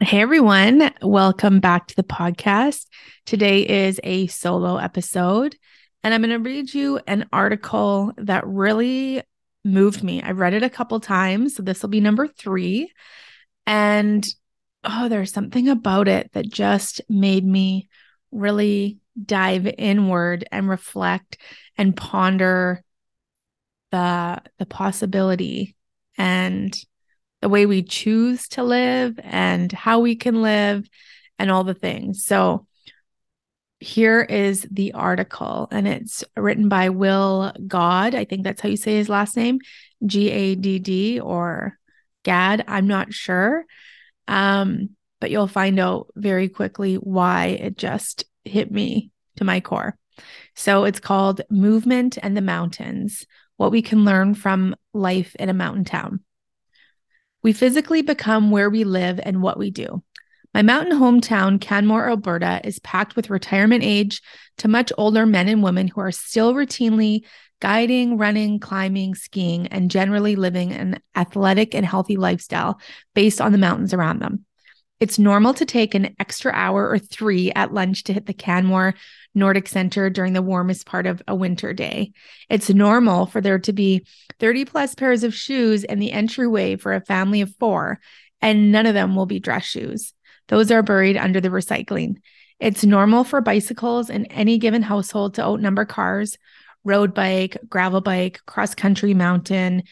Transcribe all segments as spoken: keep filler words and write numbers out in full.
Hey everyone, welcome back to the podcast. Today is a solo episode, and I'm going to read you an article that really moved me. I've read it a couple times, so this will be number three. And oh, there's something about it that just made me really dive inward and reflect and ponder the, the possibility and the way we choose to live and how we can live and all the things. So here is the article, and it's written by Will Gadd. I think that's how you say his last name, G A D D or Gadd. I'm not sure. Um, but you'll find out very quickly why it just hit me to my core. So it's called Movement and the Mountains, What We Can Learn from Life in a Mountain Town. We physically become where we live and what we do. My mountain hometown, Canmore, Alberta, is packed with retirement age to much older men and women who are still routinely guiding, running, climbing, skiing, and generally living an athletic and healthy lifestyle based on the mountains around them. It's normal to take an extra hour or three at lunch to hit the Canmore Nordic Center during the warmest part of a winter day. It's normal for there to be thirty plus pairs of shoes in the entryway for a family of four, and none of them will be dress shoes. Those are buried under the recycling. It's normal for bicycles in any given household to outnumber cars, road bike, gravel bike, cross-country mountain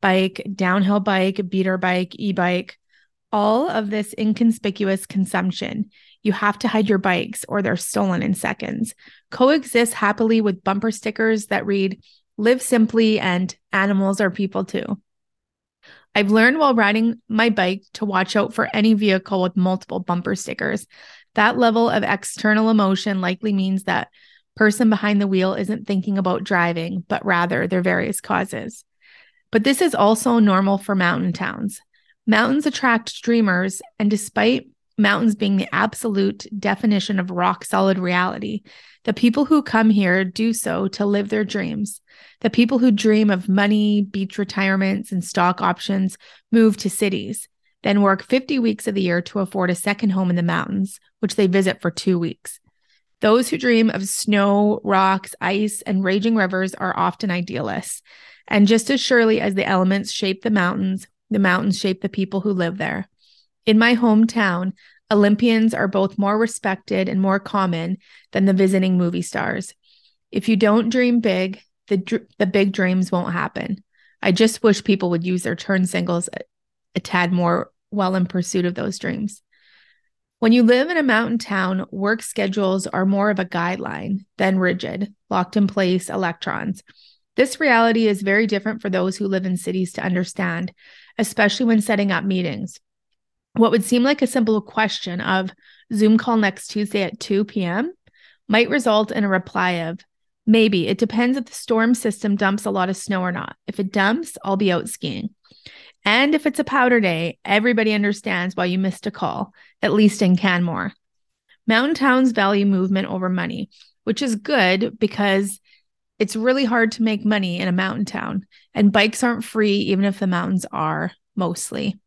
bike, downhill bike, beater bike, e-bike. All of this inconspicuous consumption, you have to hide your bikes or they're stolen in seconds, coexist happily with bumper stickers that read, live simply and animals are people too. I've learned while riding my bike to watch out for any vehicle with multiple bumper stickers. That level of external emotion likely means that person behind the wheel isn't thinking about driving, but rather their various causes. But this is also normal for mountain towns. Mountains attract dreamers, and despite mountains being the absolute definition of rock-solid reality, the people who come here do so to live their dreams. The people who dream of money, beach retirements, and stock options move to cities, then work fifty weeks of the year to afford a second home in the mountains, which they visit for two weeks. Those who dream of snow, rocks, ice, and raging rivers are often idealists, and just as surely as the elements shape the mountains, the mountains shape the people who live there. In my hometown, Olympians are both more respected and more common than the visiting movie stars. If you don't dream big, the dr- the big dreams won't happen. I just wish people would use their turn signals a, a tad more while in pursuit of those dreams. When you live in a mountain town, work schedules are more of a guideline than rigid, locked in place electrons. This reality is very different for those who live in cities to understand, especially when setting up meetings. What would seem like a simple question of Zoom call next Tuesday at two p.m. might result in a reply of, maybe, it depends if the storm system dumps a lot of snow or not. If it dumps, I'll be out skiing. And if it's a powder day, everybody understands why you missed a call, at least in Canmore. Mountain towns value movement over money, which is good because it's really hard to make money in a mountain town, and bikes aren't free even if the mountains are, mostly.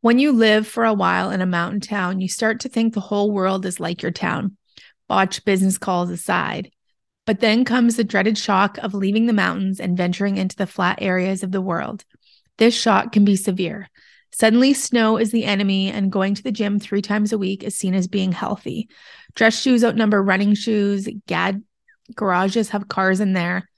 When you live for a while in a mountain town, you start to think the whole world is like your town, botched business calls aside. But then comes the dreaded shock of leaving the mountains and venturing into the flat areas of the world. This shock can be severe. Suddenly, snow is the enemy, and going to the gym three times a week is seen as being healthy. Dress shoes outnumber running shoes, gad Garages have cars in there.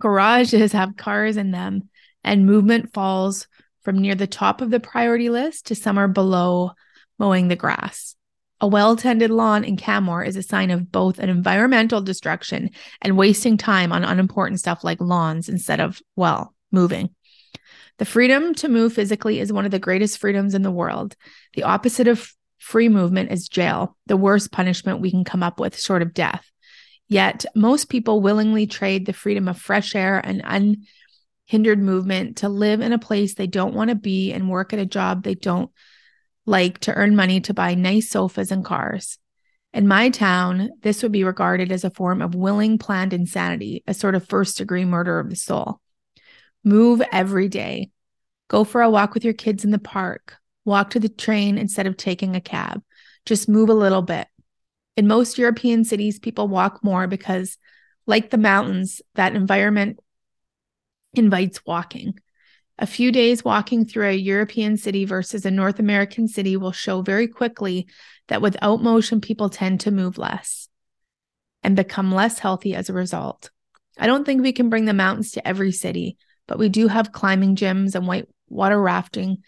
Garages have cars in them, and movement falls from near the top of the priority list to somewhere below mowing the grass. A well-tended lawn in Canmore is a sign of both an environmental destruction and wasting time on unimportant stuff like lawns instead of, well, moving. The freedom to move physically is one of the greatest freedoms in the world. The opposite of Free movement is jail, the worst punishment we can come up with short of death. Yet most people willingly trade the freedom of fresh air and unhindered movement to live in a place they don't want to be and work at a job they don't like to earn money to buy nice sofas and cars. In my town, this would be regarded as a form of willing planned insanity, a sort of first-degree murder of the soul. Move every day. Go for a walk with your kids in the park. Walk to the train instead of taking a cab. Just move a little bit. In most European cities, people walk more because, like the mountains, that environment invites walking. A few days walking through a European city versus a North American city will show very quickly that without motion, people tend to move less and become less healthy as a result. I don't think we can bring the mountains to every city, but we do have climbing gyms and white water rafting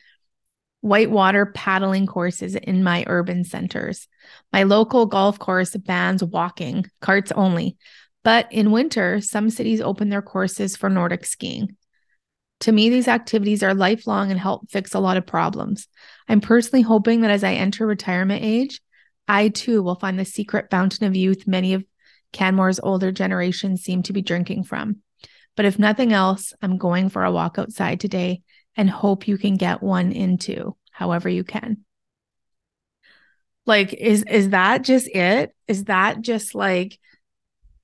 whitewater paddling courses in my urban centers. My local golf course bans walking, carts only. But in winter, some cities open their courses for Nordic skiing. To me, these activities are lifelong and help fix a lot of problems. I'm personally hoping that as I enter retirement age, I too will find the secret fountain of youth many of Canmore's older generation seem to be drinking from. But if nothing else, I'm going for a walk outside today and hope you can get one into however you can. Like, is, is that just it? Is that just like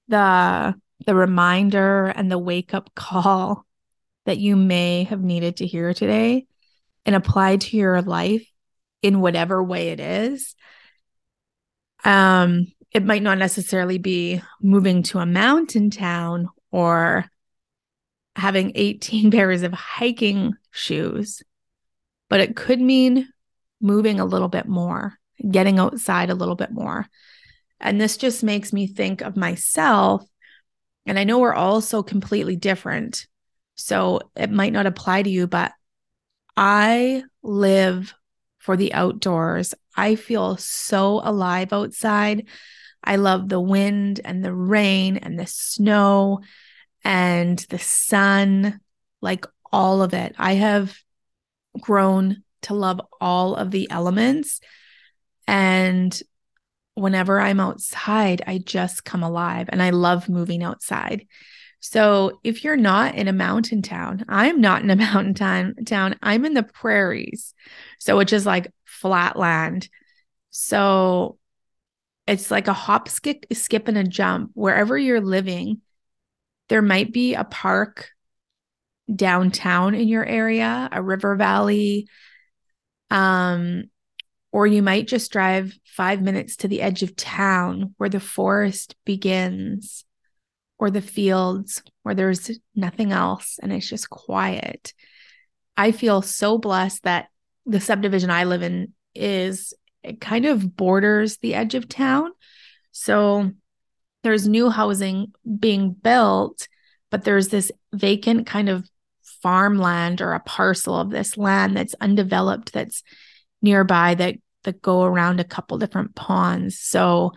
the, the reminder and the wake up call that you may have needed to hear today and apply to your life in whatever way it is? Um, it might not necessarily be moving to a mountain town or having eighteen pairs of hiking shoes, but it could mean moving a little bit more, getting outside a little bit more. And this just makes me think of myself. And I know we're all so completely different, so it might not apply to you, but I live for the outdoors. I feel so alive outside. I love the wind and the rain and the snow and the sun, like all of it. I have grown to love all of the elements. And whenever I'm outside, I just come alive, and I love moving outside. So if you're not in a mountain town, I'm not in a mountain town, town. I'm in the prairies. So which is like flat land. So it's like a hop, skip, skip, and a jump. Wherever you're living, there might be a park downtown in your area, a river valley, um, or you might just drive five minutes to the edge of town where the forest begins or the fields where there's nothing else and it's just quiet. I feel so blessed that the subdivision I live in is, it kind of borders the edge of town. So there's new housing being built, but there's this vacant kind of farmland or a parcel of this land that's undeveloped, that's nearby, that that go around a couple different ponds. So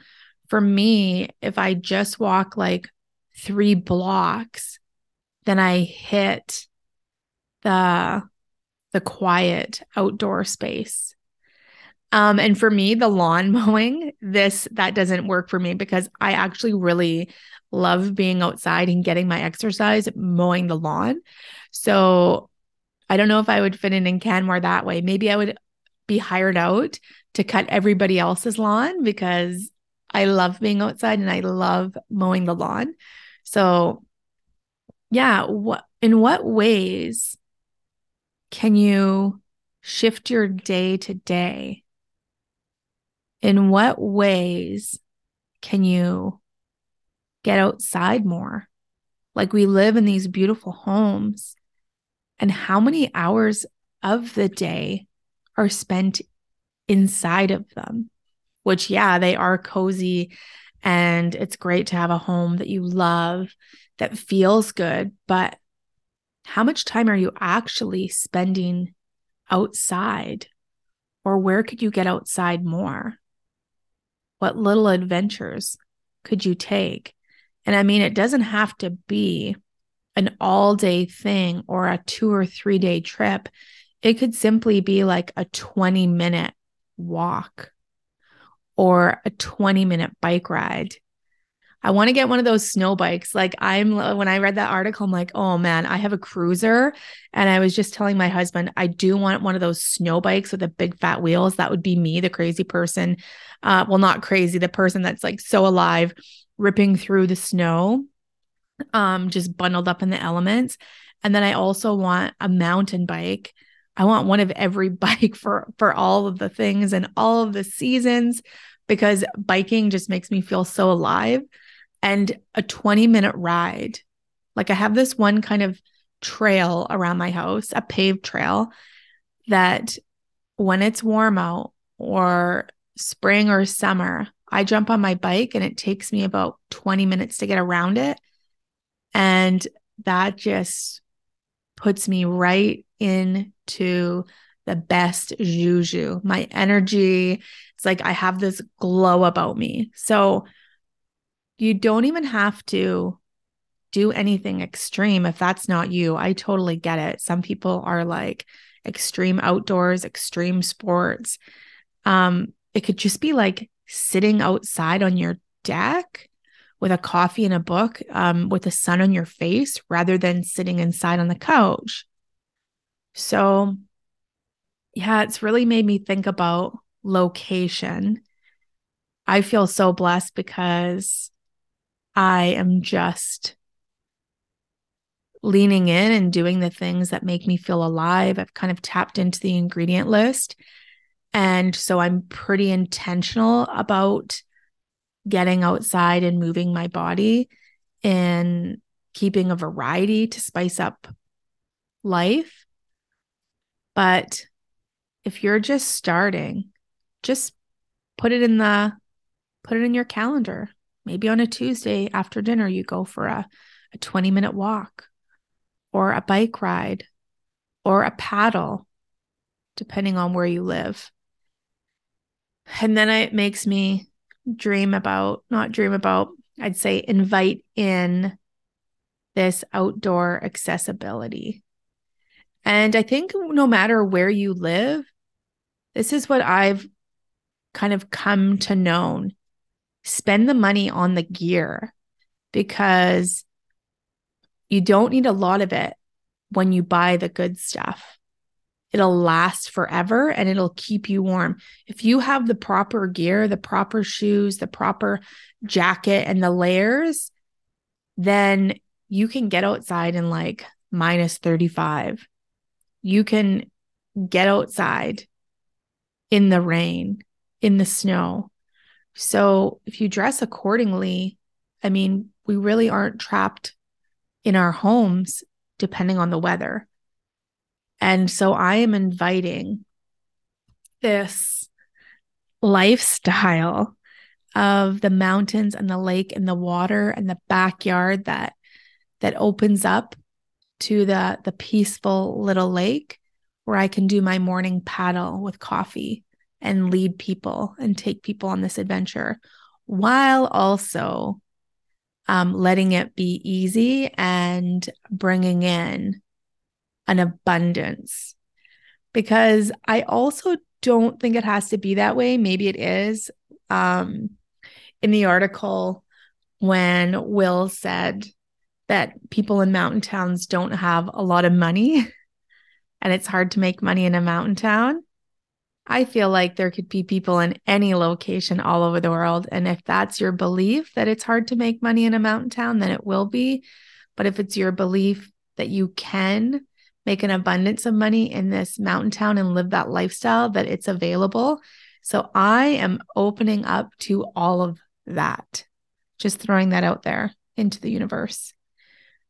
for me, if I just walk like three blocks, then I hit the the quiet outdoor space. Um, and for me, the lawn mowing, this, that doesn't work for me because I actually really love being outside and getting my exercise mowing the lawn. So I don't know if I would fit in in Canmore that way. Maybe I would be hired out to cut everybody else's lawn because I love being outside and I love mowing the lawn. So yeah, what, in what ways can you shift your day to day? In what ways can you get outside more? Like, we live in these beautiful homes, and how many hours of the day are spent inside of them? Which, yeah, they are cozy, and it's great to have a home that you love, that feels good, but how much time are you actually spending outside? Or where could you get outside more? What little adventures could you take? And I mean, it doesn't have to be an all-day thing or a two or three-day trip. It could simply be like a twenty-minute walk or a twenty minute bike ride. I want to get one of those snow bikes. Like I'm, when I read that article, I'm like, oh man, I have a cruiser. And I was just telling my husband, I do want one of those snow bikes with the big fat wheels. That would be me, the crazy person. Uh, well, not crazy, the person that's like so alive, ripping through the snow, um, just bundled up in the elements. And then I also want a mountain bike. I want one of every bike for, for all of the things and all of the seasons, because biking just makes me feel so alive. And a twenty minute ride. Like I have this one kind of trail around my house, a paved trail that when it's warm out or spring or summer, I jump on my bike and it takes me about twenty minutes to get around it. And that just puts me right into the best juju, my energy. It's like I have this glow about me. So you don't even have to do anything extreme if that's not you. I totally get it. Some people are like extreme outdoors, extreme sports. Um, it could just be like sitting outside on your deck with a coffee and a book, um, with the sun on your face, rather than sitting inside on the couch. So yeah, it's really made me think about location. I feel so blessed because I am just leaning in and doing the things that make me feel alive. I've kind of tapped into the ingredient list. And so I'm pretty intentional about getting outside and moving my body and keeping a variety to spice up life. But if you're just starting, just put it in the, put it in your calendar. Maybe on a Tuesday after dinner, you go for a, a twenty minute walk or a bike ride or a paddle, depending on where you live. And then it makes me dream about, not dream about, I'd say invite in this outdoor accessibility. And I think no matter where you live, this is what I've kind of come to know. Spend the money on the gear, because you don't need a lot of it when you buy the good stuff. It'll last forever and it'll keep you warm. If you have the proper gear, the proper shoes, the proper jacket and the layers, then you can get outside in like minus thirty-five. You can get outside in the rain, in the snow. So if you dress accordingly, I mean, we really aren't trapped in our homes depending on the weather. And so I am inviting this lifestyle of the mountains and the lake and the water and the backyard that that opens up to the, the peaceful little lake where I can do my morning paddle with coffee and lead people and take people on this adventure, while also um, letting it be easy and bringing in an abundance. Because I also don't think it has to be that way. Maybe it is. Um, in the article, when Will said that people in mountain towns don't have a lot of money and it's hard to make money in a mountain town, I feel like there could be people in any location all over the world. And if that's your belief that it's hard to make money in a mountain town, then it will be. But if it's your belief that you can make an abundance of money in this mountain town and live that lifestyle, that it's available. So I am opening up to all of that, just throwing that out there into the universe.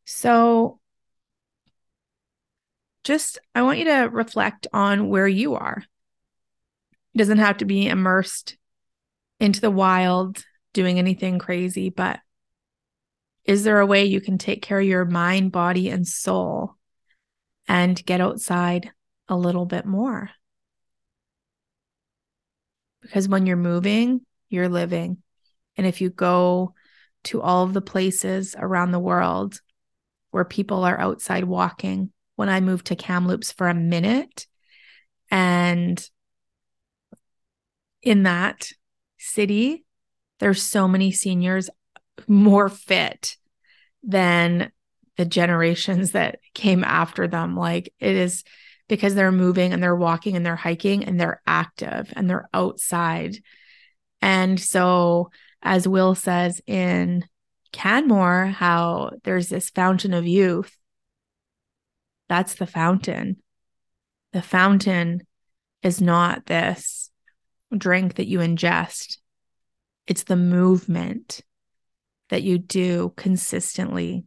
So just, I want you to reflect on where you are. It doesn't have to be immersed into the wild, doing anything crazy, but is there a way you can take care of your mind, body, and soul and get outside a little bit more? Because when you're moving, you're living. And if you go to all of the places around the world where people are outside walking, when I moved to Kamloops for a minute, and in that city, there's so many seniors more fit than the generations that came after them. Like, it is because they're moving and they're walking and they're hiking and they're active and they're outside. And so, as Will says in Canmore, how there's this fountain of youth. That's the fountain. The fountain is not this drink that you ingest. It's the movement that you do consistently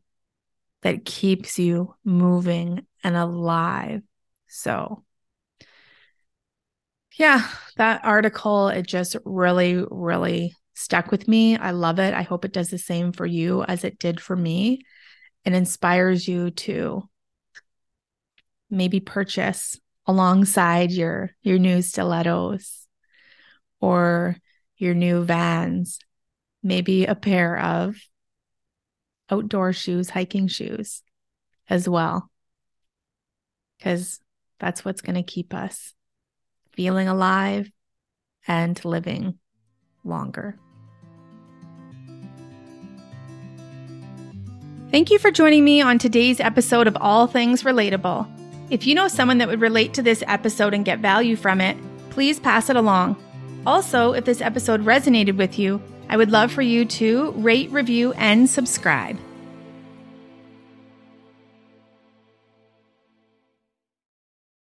that keeps you moving and alive. So yeah, that article, it just really, really stuck with me. I love it. I hope it does the same for you as it did for me. It inspires you to maybe purchase alongside your, your new stilettos or your new Vans, maybe a pair of outdoor shoes, hiking shoes as well, because that's what's going to keep us feeling alive and living longer. Thank you for joining me on today's episode of All Things Relatable. If you know someone that would relate to this episode and get value from it, please pass it along. Also, if this episode resonated with you, I would love for you to rate, review, and subscribe.